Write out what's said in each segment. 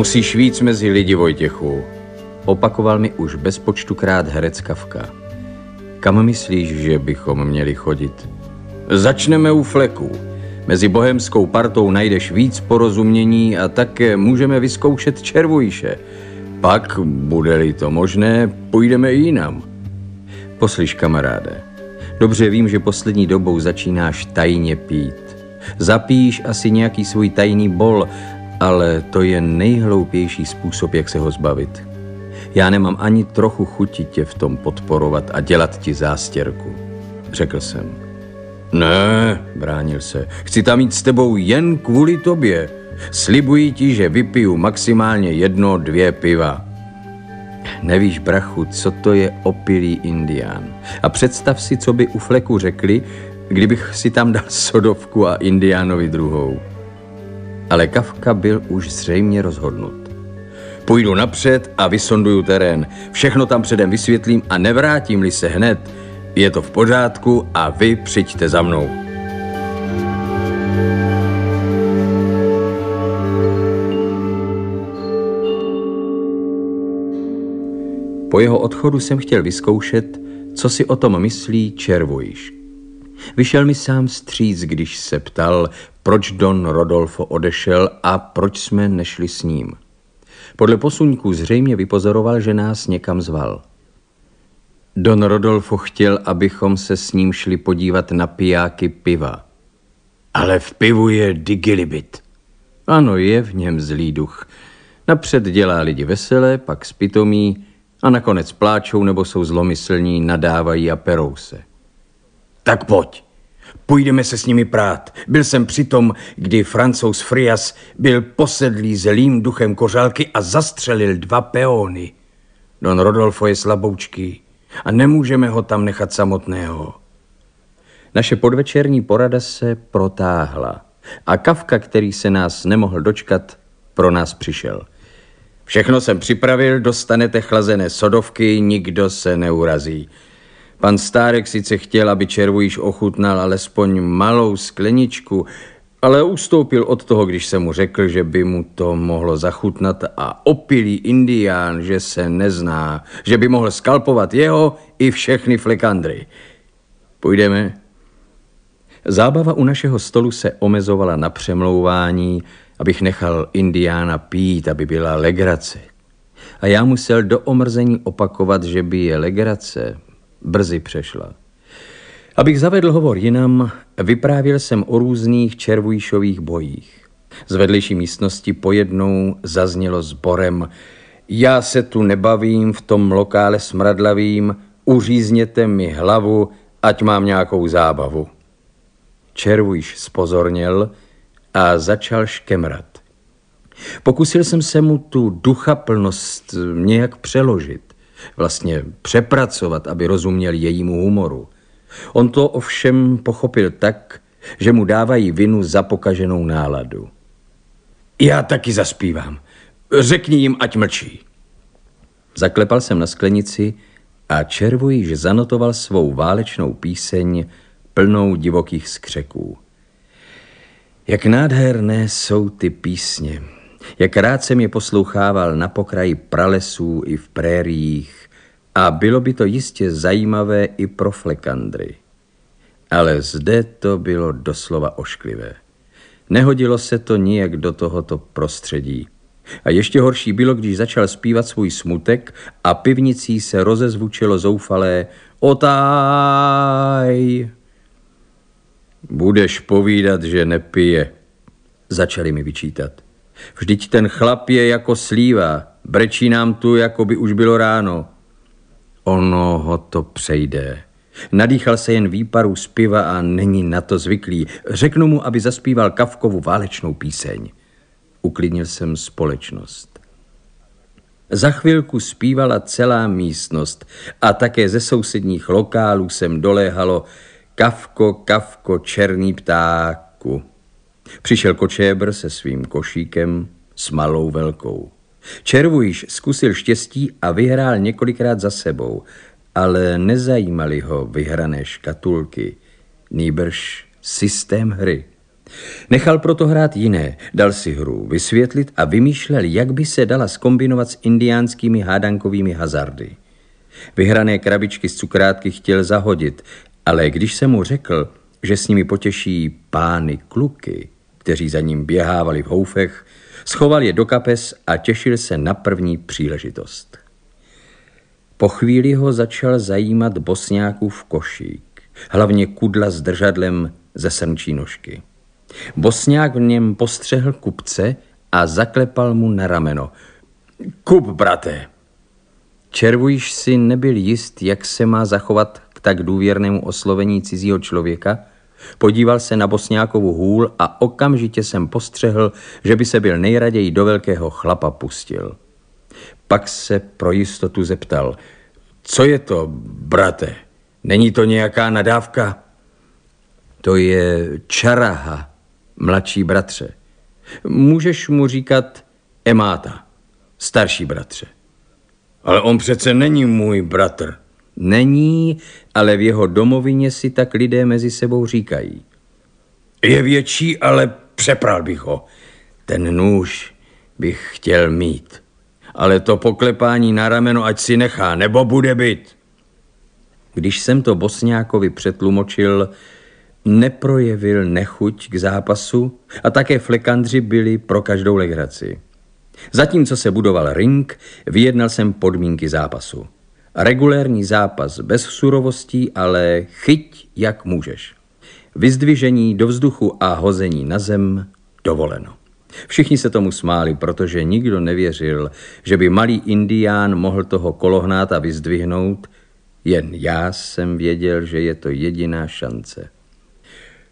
Musíš víc mezi lidi, Vojtěchu, opakoval mi už bezpočtukrát herec Kavka. Kam myslíš, že bychom měli chodit? Začneme u Fleků. Mezi bohemskou partou najdeš víc porozumění a také můžeme vyzkoušet Červujše. Pak, bude-li to možné, půjdeme i jinam. Poslyš, kamaráde, dobře vím, že poslední dobou začínáš tajně pít. Zapíš asi nějaký svůj tajný bol, ale to je nejhloupější způsob, jak se ho zbavit. Já nemám ani trochu chuti tě v tom podporovat a dělat ti zástěrku, řekl jsem. Ne, bránil se, chci tam jít s tebou jen kvůli tobě. Slibuji ti, že vypiju maximálně 1-2 piva. Nevíš, brachu, co to je opilý indián. A představ si, co by u Fleku řekli, kdybych si tam dal sodovku a indiánovi druhou. Ale Kavka byl už zřejmě rozhodnut. Půjdu napřed a vysonduju terén. Všechno tam předem vysvětlím a nevrátím-li se hned, je to v pořádku a vy přijďte za mnou. Po jeho odchodu jsem chtěl vyzkoušet, co si o tom myslí Červujš. Vyšel mi sám vstříc, když se ptal, proč Don Rodolfo odešel a proč jsme nešli s ním. Podle posuňků zřejmě vypozoroval, že nás někam zval. Don Rodolfo chtěl, abychom se s ním šli podívat na pijáky piva. Ale v pivu je digilibit. Ano, je v něm zlý duch. Napřed dělá lidi veselé, pak spitomí a nakonec pláčou nebo jsou zlomyslní, nadávají a perou se. Tak pojď, půjdeme se s nimi prát. Byl jsem při tom, kdy Francouz Frias byl posedlý zlým duchem kořálky a zastřelil 2 peóny. Don Rodolfo je slaboučký a nemůžeme ho tam nechat samotného. Naše podvečerní porada se protáhla a Kavka, který se nás nemohl dočkat, pro nás přišel. Všechno jsem připravil, dostanete chlazené sodovky, nikdo se neurazí. Pan Stárek sice chtěl, aby Červujš ochutnal alespoň malou skleničku, ale ustoupil od toho, když jsem mu řekl, že by mu to mohlo zachutnat a opilý indián, že se nezná, že by mohl skalpovat jeho i všechny flekandry. Půjdeme. Zábava u našeho stolu se omezovala na přemlouvání, abych nechal indiána pít, aby byla legrace. A já musel do omrzení opakovat, že by je legrace brzy přešla. Abych zavedl hovor jinam, vyprávěl jsem o různých Červujšových bojích. Z vedlejší místnosti pojednou zaznělo sborem: Já se tu nebavím v tom lokále smradlavým, uřízněte mi hlavu, ať mám nějakou zábavu. Červujš spozorněl a začal škemrat. Pokusil jsem se mu tu duchaplnost nějak přeložit, vlastně přepracovat, aby rozuměl jejímu humoru. On to ovšem pochopil tak, že mu dávají vinu za pokaženou náladu. Já taky zaspívám. Řekni jim, ať mlčí. Zaklepal jsem na sklenici a Červujš zanotoval svou válečnou píseň plnou divokých skřeků. Jak nádherné jsou ty písně. Jak rád jsem je poslouchával na pokraji pralesů i v prériích a bylo by to jistě zajímavé i pro flekandry. Ale zde to bylo doslova ošklivé. Nehodilo se to nijak do tohoto prostředí. A ještě horší bylo, když začal zpívat svůj smutek a pivnicí se rozezvučilo zoufalé Otáj! Budeš povídat, že nepije, začali mi vyčítat. Vždyť ten chlap je jako slíva, brečí nám tu, jako by už bylo ráno. Ono ho to přejde. Nadýchal se jen výparů z piva a není na to zvyklý. Řeknu mu, aby zaspíval Kavkovu válečnou píseň. Uklidnil jsem společnost. Za chvilku zpívala celá místnost a také ze sousedních lokálů sem doléhalo Kavko, Kavko, černý ptáku. Přišel kočébr se svým košíkem s malou velkou. Červujš zkusil štěstí a vyhrál několikrát za sebou, ale nezajímaly ho vyhrané škatulky, nýbrž systém hry. Nechal proto hrát jiné, dal si hru vysvětlit a vymýšlel, jak by se dala zkombinovat s indiánskými hádankovými hazardy. Vyhrané krabičky z cukrátky chtěl zahodit, ale když jsem mu řekl, že s nimi potěší pány kluky, kteří za ním běhávali v houfech, schoval je do kapes a těšil se na první příležitost. Po chvíli ho začal zajímat Bosňákův košík, hlavně kudla s držadlem ze srnčí nožky. Bosňák v něm postřehl kupce a zaklepal mu na rameno. Kup, brate! Červujš si nebyl jist, jak se má zachovat k tak důvěrnému oslovení cizího člověka, podíval se na Bosňákovu hůl a okamžitě jsem postřehl, že by se byl nejraději do velkého chlapa pustil. Pak se pro jistotu zeptal, co je to, brate? Není to nějaká nadávka? To je čaraha, mladší bratře. Můžeš mu říkat emáta, starší bratře. Ale on přece není můj bratr. Není, ale v jeho domovině si tak lidé mezi sebou říkají. Je větší, ale přepral bych ho. Ten nůž bych chtěl mít. Ale to poklepání na rameno ať si nechá, nebo bude bit. Když jsem to Bosňákovi přetlumočil, neprojevil nechuť k zápasu a také flekandři byli pro každou legraci. Zatímco se budoval ring, vyjednal jsem podmínky zápasu. Regulérní zápas bez surovostí, ale chyť, jak můžeš. Vyzdvižení do vzduchu a hození na zem dovoleno. Všichni se tomu smáli, protože nikdo nevěřil, že by malý indián mohl toho kolohnáta vyzdvihnout, jen já jsem věděl, že je to jediná šance.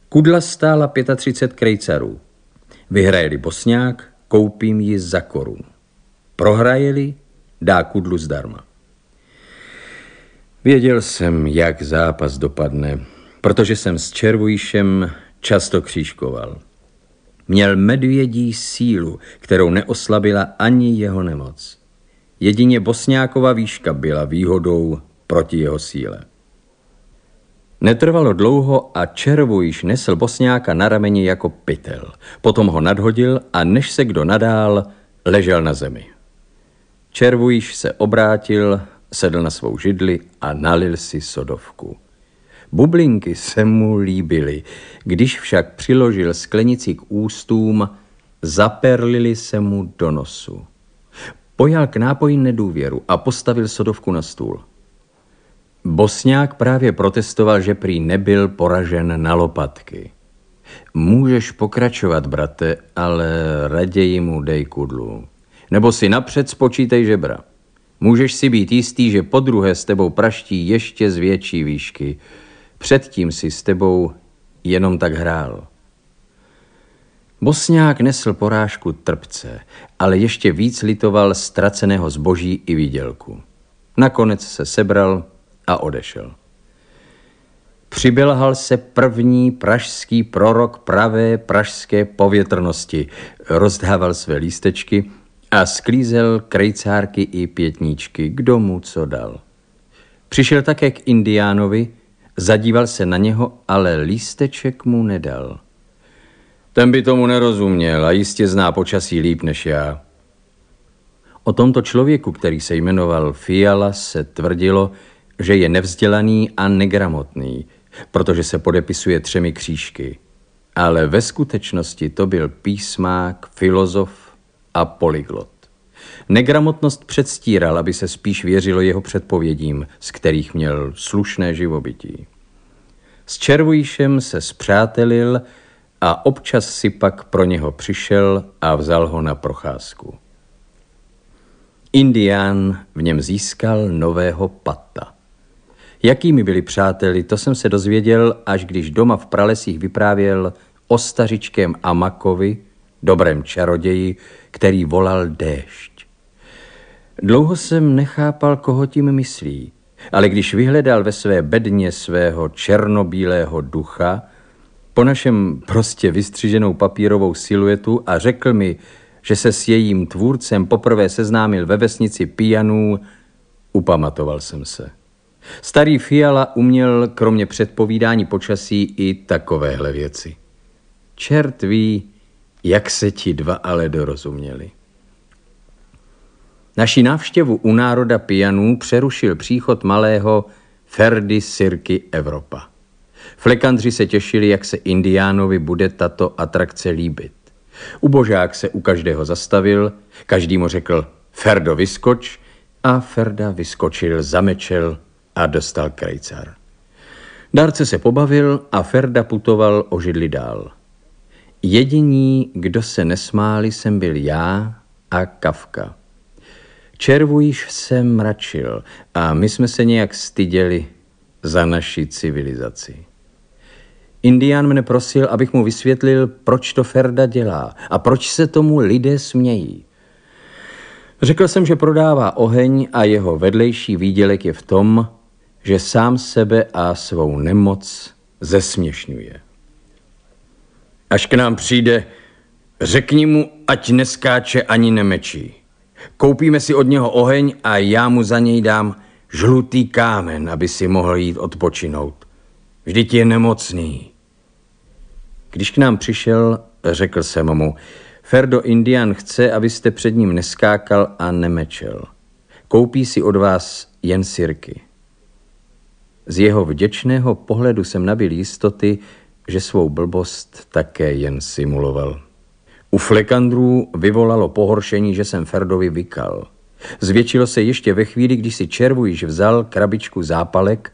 Kudla stála 35 krejcarů. Vyhraje-li Bosňák, koupím ji za korun. Prohraje-li, dá kudlu zdarma. Věděl jsem, jak zápas dopadne, protože jsem s Červujšem často křížkoval. Měl medvědí sílu, kterou neoslabila ani jeho nemoc. Jedině Bosňákova výška byla výhodou proti jeho síle. Netrvalo dlouho a Červujš nesl Bosňáka na rameni jako pytel. Potom ho nadhodil a než se kdo nadál, ležel na zemi. Červujš se obrátil, sedl na svou židli a nalil si sodovku. Bublinky se mu líbily, když však přiložil sklenici k ústům, zaperlili se mu do nosu. Pojal k nápoji nedůvěru a postavil sodovku na stůl. Bosňák právě protestoval, že prý nebyl poražen na lopatky. Můžeš pokračovat, brate, ale raději mu dej kudlu. Nebo si napřed spočítej žebra. Můžeš si být jistý, že podruhé s tebou praští ještě z větší výšky. Předtím si s tebou jenom tak hrál. Bosňák nesl porážku trpce, ale ještě víc litoval ztraceného zboží i výdělku. Nakonec se sebral a odešel. Přibelhal se první pražský prorok pravé pražské povětrnosti, rozdával své lístečky a sklízel krejcárky i pětníčky, kdo mu co dal. Přišel také k indiánovi, zadíval se na něho, ale lísteček mu nedal. Ten by tomu nerozuměl a jistě zná počasí líp než já. O tomto člověku, který se jmenoval Fiala, se tvrdilo, že je nevzdělaný a negramotný, protože se podepisuje 3 křížky. Ale ve skutečnosti to byl písmák, filozof a polyglot. Negramotnost předstíral, aby se spíš věřilo jeho předpovědím, z kterých měl slušné živobytí. S Červujšem se spřátelil a občas si pak pro něho přišel a vzal ho na procházku. Indián v něm získal nového pata. Jakými byli přáteli, to jsem se dozvěděl, až když doma v pralesích vyprávěl o stařičkém Amakovi, dobrém čaroději, který volal déšť. Dlouho jsem nechápal, koho tím myslí, ale když vyhledal ve své bedně svého černobílého ducha, po našem prostě vystřiženou papírovou siluetu a řekl mi, že se s jejím tvůrcem poprvé seznámil ve vesnici pijanů, upamatoval jsem se. Starý Fiala uměl kromě předpovídání počasí i takovéhle věci. Čert ví, jak se ti dva ale dorozuměli. Naši návštěvu u národa pijanů přerušil příchod malého Ferdy Sirky Evropa. Flekandři se těšili, jak se Indiánovi bude tato atrakce líbit. Ubožák se u každého zastavil, každý mu řekl Ferdo vyskoč a Ferda vyskočil, zamečel a dostal krejcar. Dárce se pobavil a Ferda putoval o židli dál. Jediní, kdo se nesmáli, jsem byl já a Kavka. Červujš se mračil a my jsme se nějak styděli za naši civilizaci. Indián mne prosil, abych mu vysvětlil, proč to Ferda dělá a proč se tomu lidé smějí. Řekl jsem, že prodává oheň a jeho vedlejší výdělek je v tom, že sám sebe a svou nemoc zesměšňuje. Až k nám přijde, řekni mu, ať neskáče ani nemečí. Koupíme si od něho oheň a já mu za něj dám žlutý kámen, aby si mohl jít odpočinout. Vždyť je nemocný. Když k nám přišel, řekl jsem mu, Ferdo, Indian chce, abyste před ním neskákal a nemečel. Koupí si od vás jen sirky. Z jeho vděčného pohledu jsem nabyl jistoty, že svou blbost také jen simuloval. U Flekandrů vyvolalo pohoršení, že jsem Ferdovi vykal. Zvětšilo se ještě ve chvíli, když si Červujš vzal krabičku zápalek,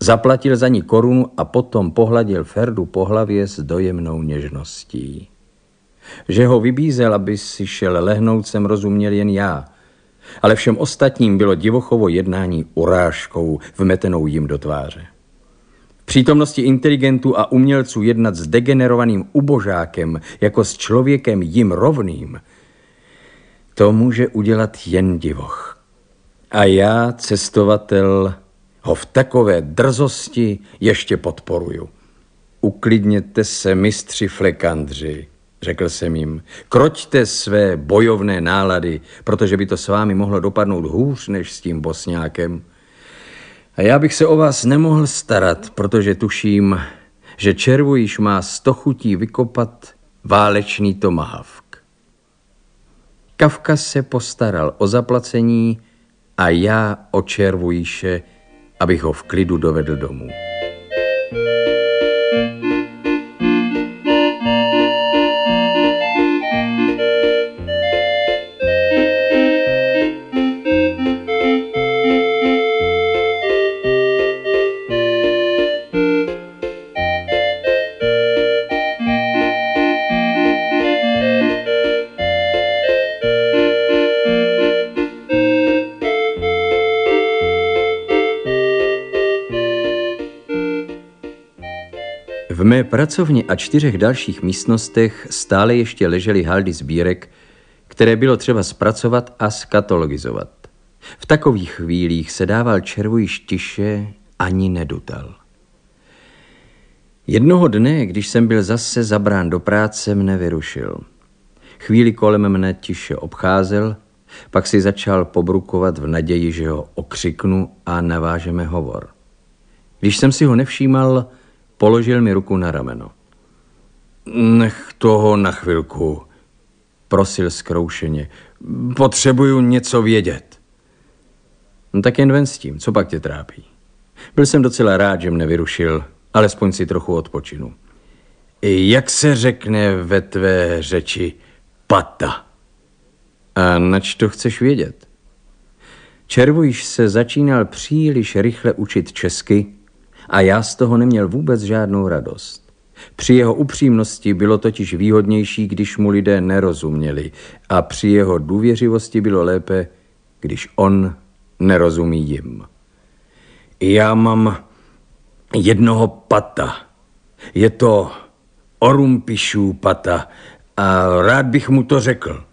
zaplatil za ní korunu a potom pohladil Ferdu po hlavě s dojemnou něžností. Že ho vybízel, aby si šel lehnout, jsem rozuměl jen já, ale všem ostatním bylo Divochovo jednání urážkou vmetenou jim do tváře. V přítomnosti inteligentů a umělců jednat s degenerovaným ubožákem jako s člověkem jim rovným, to může udělat jen Divoch. A já, cestovatel, ho v takové drzosti ještě podporuju. Uklidněte se, mistři Flekandři, řekl jsem jim. Kroťte své bojovné nálady, protože by to s vámi mohlo dopadnout hůř než s tím Bosňákem. A já bych se o vás nemohl starat, protože tuším, že Červujš má 100 chutí vykopat válečný tomahawk. Kavka se postaral o zaplacení a já o Červujše, abych ho v klidu dovedl domů. V mé pracovně a 4 dalších místnostech stále ještě ležely haldy sbírek, které bylo třeba zpracovat a skatologizovat. V takových chvílích se dával Červujš tiše, ani nedutal. Jednoho dne, když jsem byl zase zabrán do práce, mne vyrušil. Chvíli kolem mne tiše obcházel, pak si začal pobrukovat v naději, že ho okřiknu a navážeme hovor. Když jsem si ho nevšímal, položil mi ruku na rameno. Nech toho na chvilku, prosil zkroušeně. Potřebuju něco vědět. No tak jen ven s tím, co pak tě trápí. Byl jsem docela rád, že mne vyrušil, alespoň si trochu odpočinu. Jak se řekne ve tvé řeči pata? A nač to chceš vědět? Červujš se začínal příliš rychle učit česky, a já z toho neměl vůbec žádnou radost. Při jeho upřímnosti bylo totiž výhodnější, když mu lidé nerozuměli, a při jeho důvěřivosti bylo lépe, když on nerozumí jim. Já mám jednoho pata. Je to Orumpišů pata a rád bych mu to řekl.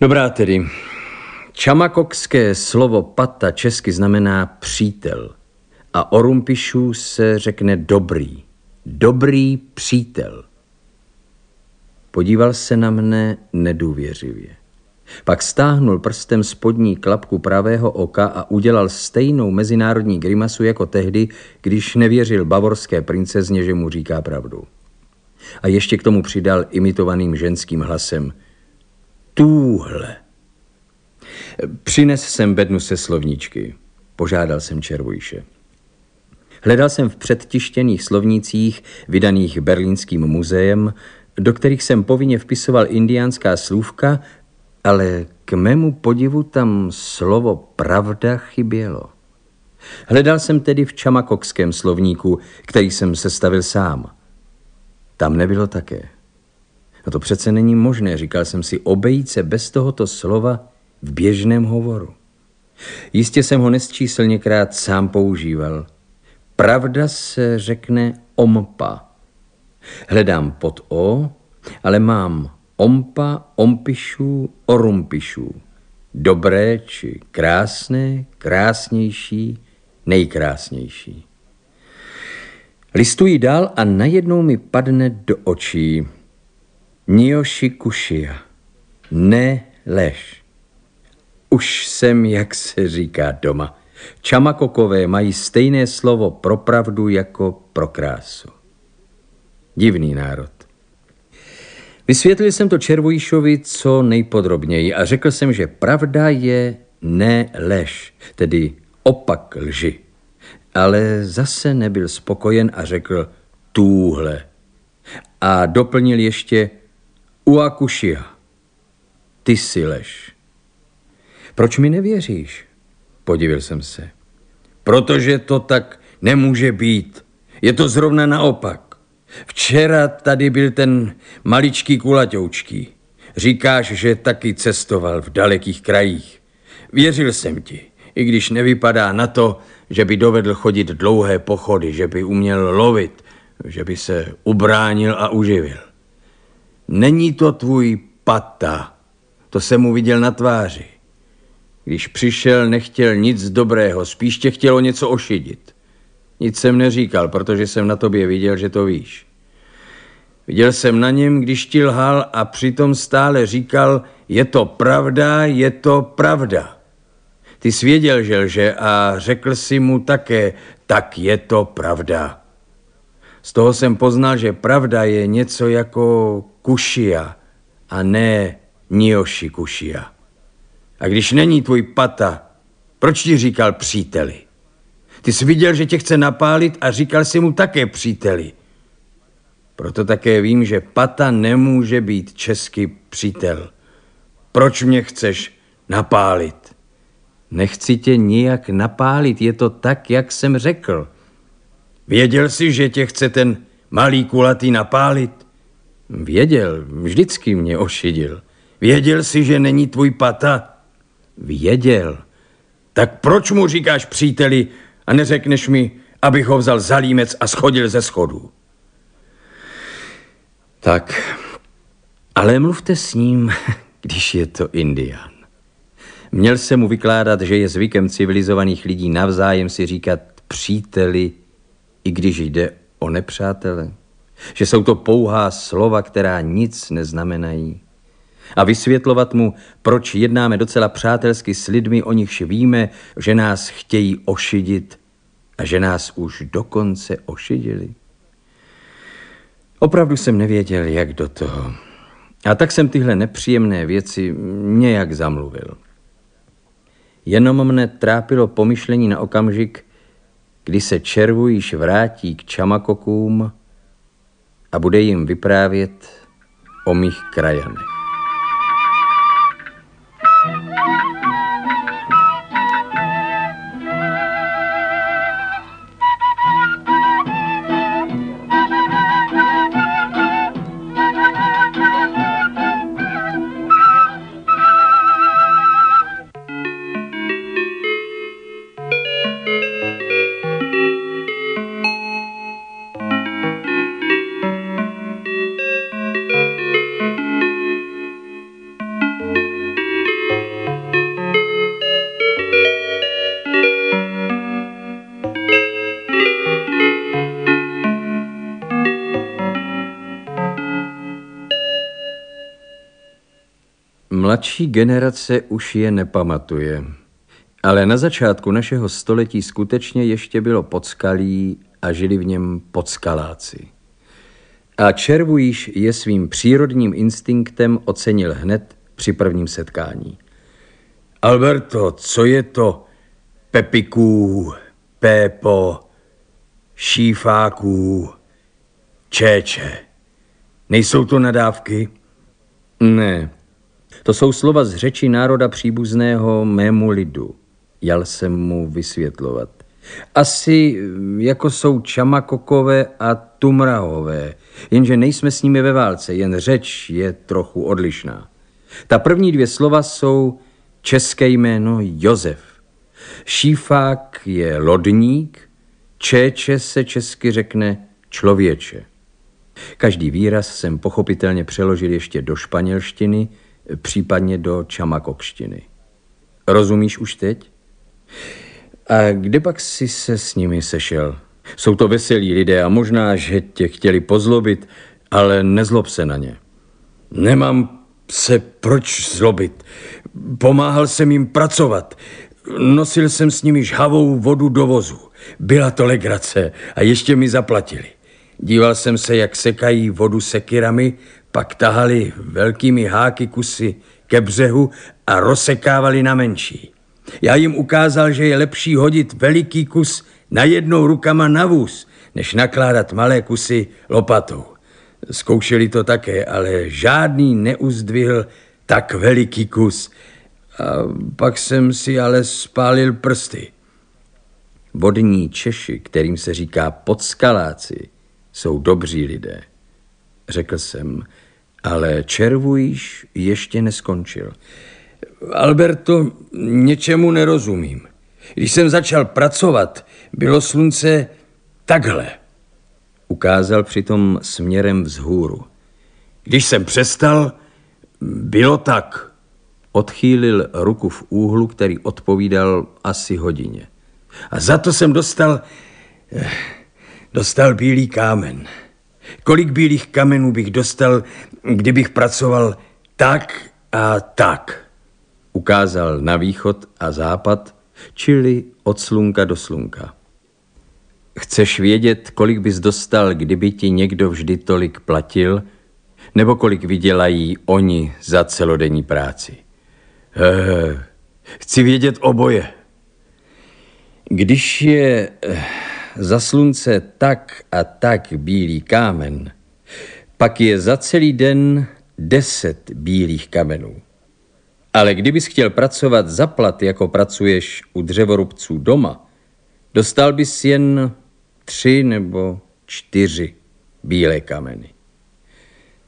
Dobrá tedy. Čamakokské slovo pata česky znamená přítel. A Orumpišu se řekne dobrý. Dobrý přítel. Podíval se na mne nedůvěřivě. Pak stáhnul prstem spodní klapku pravého oka a udělal stejnou mezinárodní grimasu jako tehdy, když nevěřil bavorské princezně, že mu říká pravdu. A ještě k tomu přidal imitovaným ženským hlasem. Tůhle. Přines sem bednu se slovníčky, požádal jsem Červujše. Hledal jsem v předtištěných slovnících, vydaných Berlínským muzeem, do kterých jsem povinně vpisoval indiánská slůvka, ale k mému podivu tam slovo pravda chybělo. Hledal jsem tedy v čamakokském slovníku, který jsem sestavil sám. Tam nebylo také. No to přece není možné, říkal jsem si, obejít se bez tohoto slova v běžném hovoru. Jistě jsem ho nesčíslněkrát sám používal. Pravda se řekne ompa. Hledám pod o, ale mám ompa, ompišů, orumpišů. Dobré či krásné, krásnější, nejkrásnější. Listuji dál a najednou mi padne do očí. Nioši kušia, ne lež. Už jsem, jak se říká doma. Čamakokové mají stejné slovo pro pravdu jako pro krásu. Divný národ. Vysvětlil jsem to Červujšovi co nejpodrobněji a řekl jsem, že pravda je ne lež, tedy opak lži. Ale zase nebyl spokojen a řekl tůhle. A doplnil ještě uakušia, ty si lež. Proč mi nevěříš? Podivil jsem se. Protože to tak nemůže být. Je to zrovna naopak. Včera tady byl ten maličký kulaťoučký. Říkáš, že taky cestoval v dalekých krajích. Věřil jsem ti, i když nevypadá na to, že by dovedl chodit dlouhé pochody, že by uměl lovit, že by se ubránil a uživil. Není to tvůj pata, to jsem mu viděl na tváři. Když přišel, nechtěl nic dobrého, spíš tě chtělo něco ošidit. Nic jsem neříkal, protože jsem na tobě viděl, že to víš. Viděl jsem na něm, když ti lhal a přitom stále říkal, je to pravda, je to pravda. Ty jsi věděl, že lže a řekl si mu také, tak je to pravda. Z toho jsem poznal, že pravda je něco jako kušia a ne nioši kušia. A když není tvůj pata, proč ti říkal příteli? Ty jsi viděl, že tě chce napálit a říkal jsi mu také příteli. Proto také vím, že pata nemůže být česky přítel. Proč mě chceš napálit? Nechci tě nijak napálit, je to tak, jak jsem řekl. Věděl jsi, že tě chce ten malý kulatý napálit? Věděl, vždycky mě ošidil. Věděl jsi, že není tvůj pata? Věděl. Tak proč mu říkáš příteli a neřekneš mi, abych ho vzal za límec a schodil ze schodů? Tak, ale mluvte s ním, když je to Indián. Měl jsem mu vykládat, že je zvykem civilizovaných lidí navzájem si říkat příteli, i když jde o nepřátele. Že jsou to pouhá slova, která nic neznamenají. A vysvětlovat mu, proč jednáme docela přátelsky s lidmi, o nichž víme, že nás chtějí ošidit a že nás už dokonce ošidili. Opravdu jsem nevěděl, jak do toho. A tak jsem tyhle nepříjemné věci nějak zamluvil. Jenom mne trápilo pomyšlení na okamžik, kdy se Červujš vrátí k Čamakokům a bude jim vyprávět o mých krajanech. Mladší generace už je nepamatuje, ale na začátku našeho století skutečně ještě bylo Podskalí a žili v něm Podskaláci. a Červujš je svým přírodním instinktem ocenil hned při prvním setkání. Alberto, co je to Pepiků, Pépo, Šífáků, Čéče? Nejsou to nadávky? Ne, to jsou slova z řeči národa příbuzného mému lidu. Jal jsem mu vysvětlovat. Asi jako jsou Čamakokové a Tumrahové, jenže nejsme s nimi ve válce, jen řeč je trochu odlišná. Ta první dvě slova jsou české jméno Josef. Šífák je lodník, Čéče se česky řekne člověče. Každý výraz jsem pochopitelně přeložil ještě do španělštiny, případně do čamakokštiny. Rozumíš už teď? A kde pak jsi se s nimi sešel? Jsou to veselí lidé a možná, že tě chtěli pozlobit, ale nezlob se na ně. Nemám se proč zlobit. Pomáhal jsem jim pracovat. Nosil jsem s nimi žhavou vodu do vozu. Byla to legrace a ještě mi zaplatili. Díval jsem se, jak sekají vodu sekyrami, pak tahali velkými háky kusy ke břehu a rozsekávali na menší. Já jim ukázal, že je lepší hodit veliký kus najednou rukama na vůz, než nakládat malé kusy lopatou. Zkoušeli to také, ale žádný neuzdvihl tak veliký kus. A pak jsem si ale spálil prsty. Vodní Češi, kterým se říká podskaláci, jsou dobří lidé, řekl jsem, ale Červujš ještě neskončil. Alberto, něčemu nerozumím. Když jsem začal pracovat, bylo slunce takhle. Ukázal přitom směrem vzhůru. Když jsem přestal, bylo tak. Odchýlil ruku v úhlu, který odpovídal asi hodině. A za to jsem dostal bílý kámen. Kolik bílých kamenů bych dostal, kdybych pracoval tak a tak. Ukázal na východ a západ, čili od slunka do slunka. Chceš vědět, kolik bys dostal, kdyby ti někdo vždy tolik platil, nebo kolik vydělají oni za celodenní práci? Chci vědět oboje. Když je za slunce tak a tak bílý kámen, pak je za celý den 10 bílých kamenů. Ale kdybys chtěl pracovat za plat, jako pracuješ u dřevorubců doma, dostal bys jen 3 nebo 4 bílé kameny.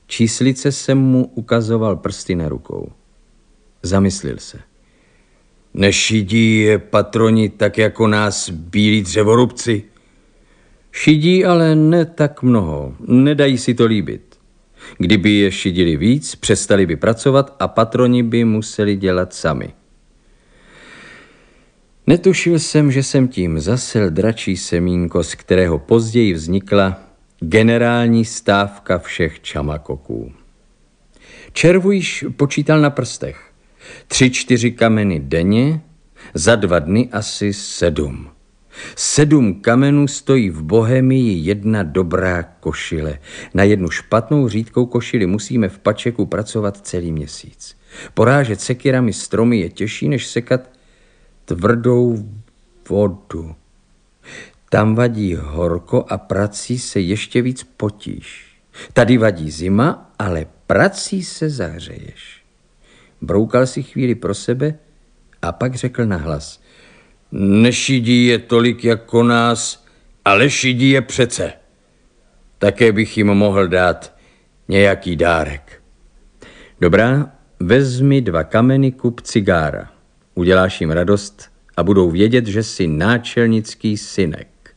Číslice jsem mu ukazoval prsty na rukou. Zamyslil se. Nešidí je patroni tak jako nás bílí dřevorubci? Šidí, ale ne tak mnoho. Nedají si to líbit. Kdyby je šidili víc, přestali by pracovat a patroni by museli dělat sami. Netušil jsem, že jsem tím zasel dračí semínko, z kterého později vznikla generální stávka všech čamakoků. Červujš počítal na prstech. 3-4 kameny denně, za 2 dny asi 7. 7 kamenů stojí v Bohemii 1 dobrá košile. Na 1 špatnou řídkou košili musíme v pačeku pracovat celý měsíc. Porážet sekyrami stromy je těžší, než sekat tvrdou vodu. Tam vadí horko a prací se ještě víc potíš. Tady vadí zima, ale prací se zahřeješ. Broukal si chvíli pro sebe a pak řekl nahlas. Nešidí je tolik jako nás, ale šidí je přece. Také bych jim mohl dát nějaký dárek. Dobrá, vezmi 2 kameny, kup cigára. Uděláš jim radost a budou vědět, že jsi náčelnický synek.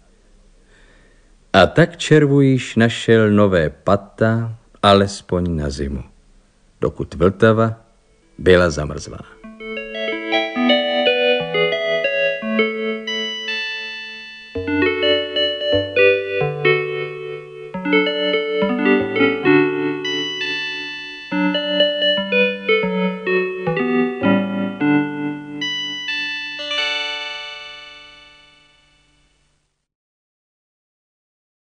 A tak Červujš našel nové pata, alespoň na zimu, dokud Vltava byla zamrzlá.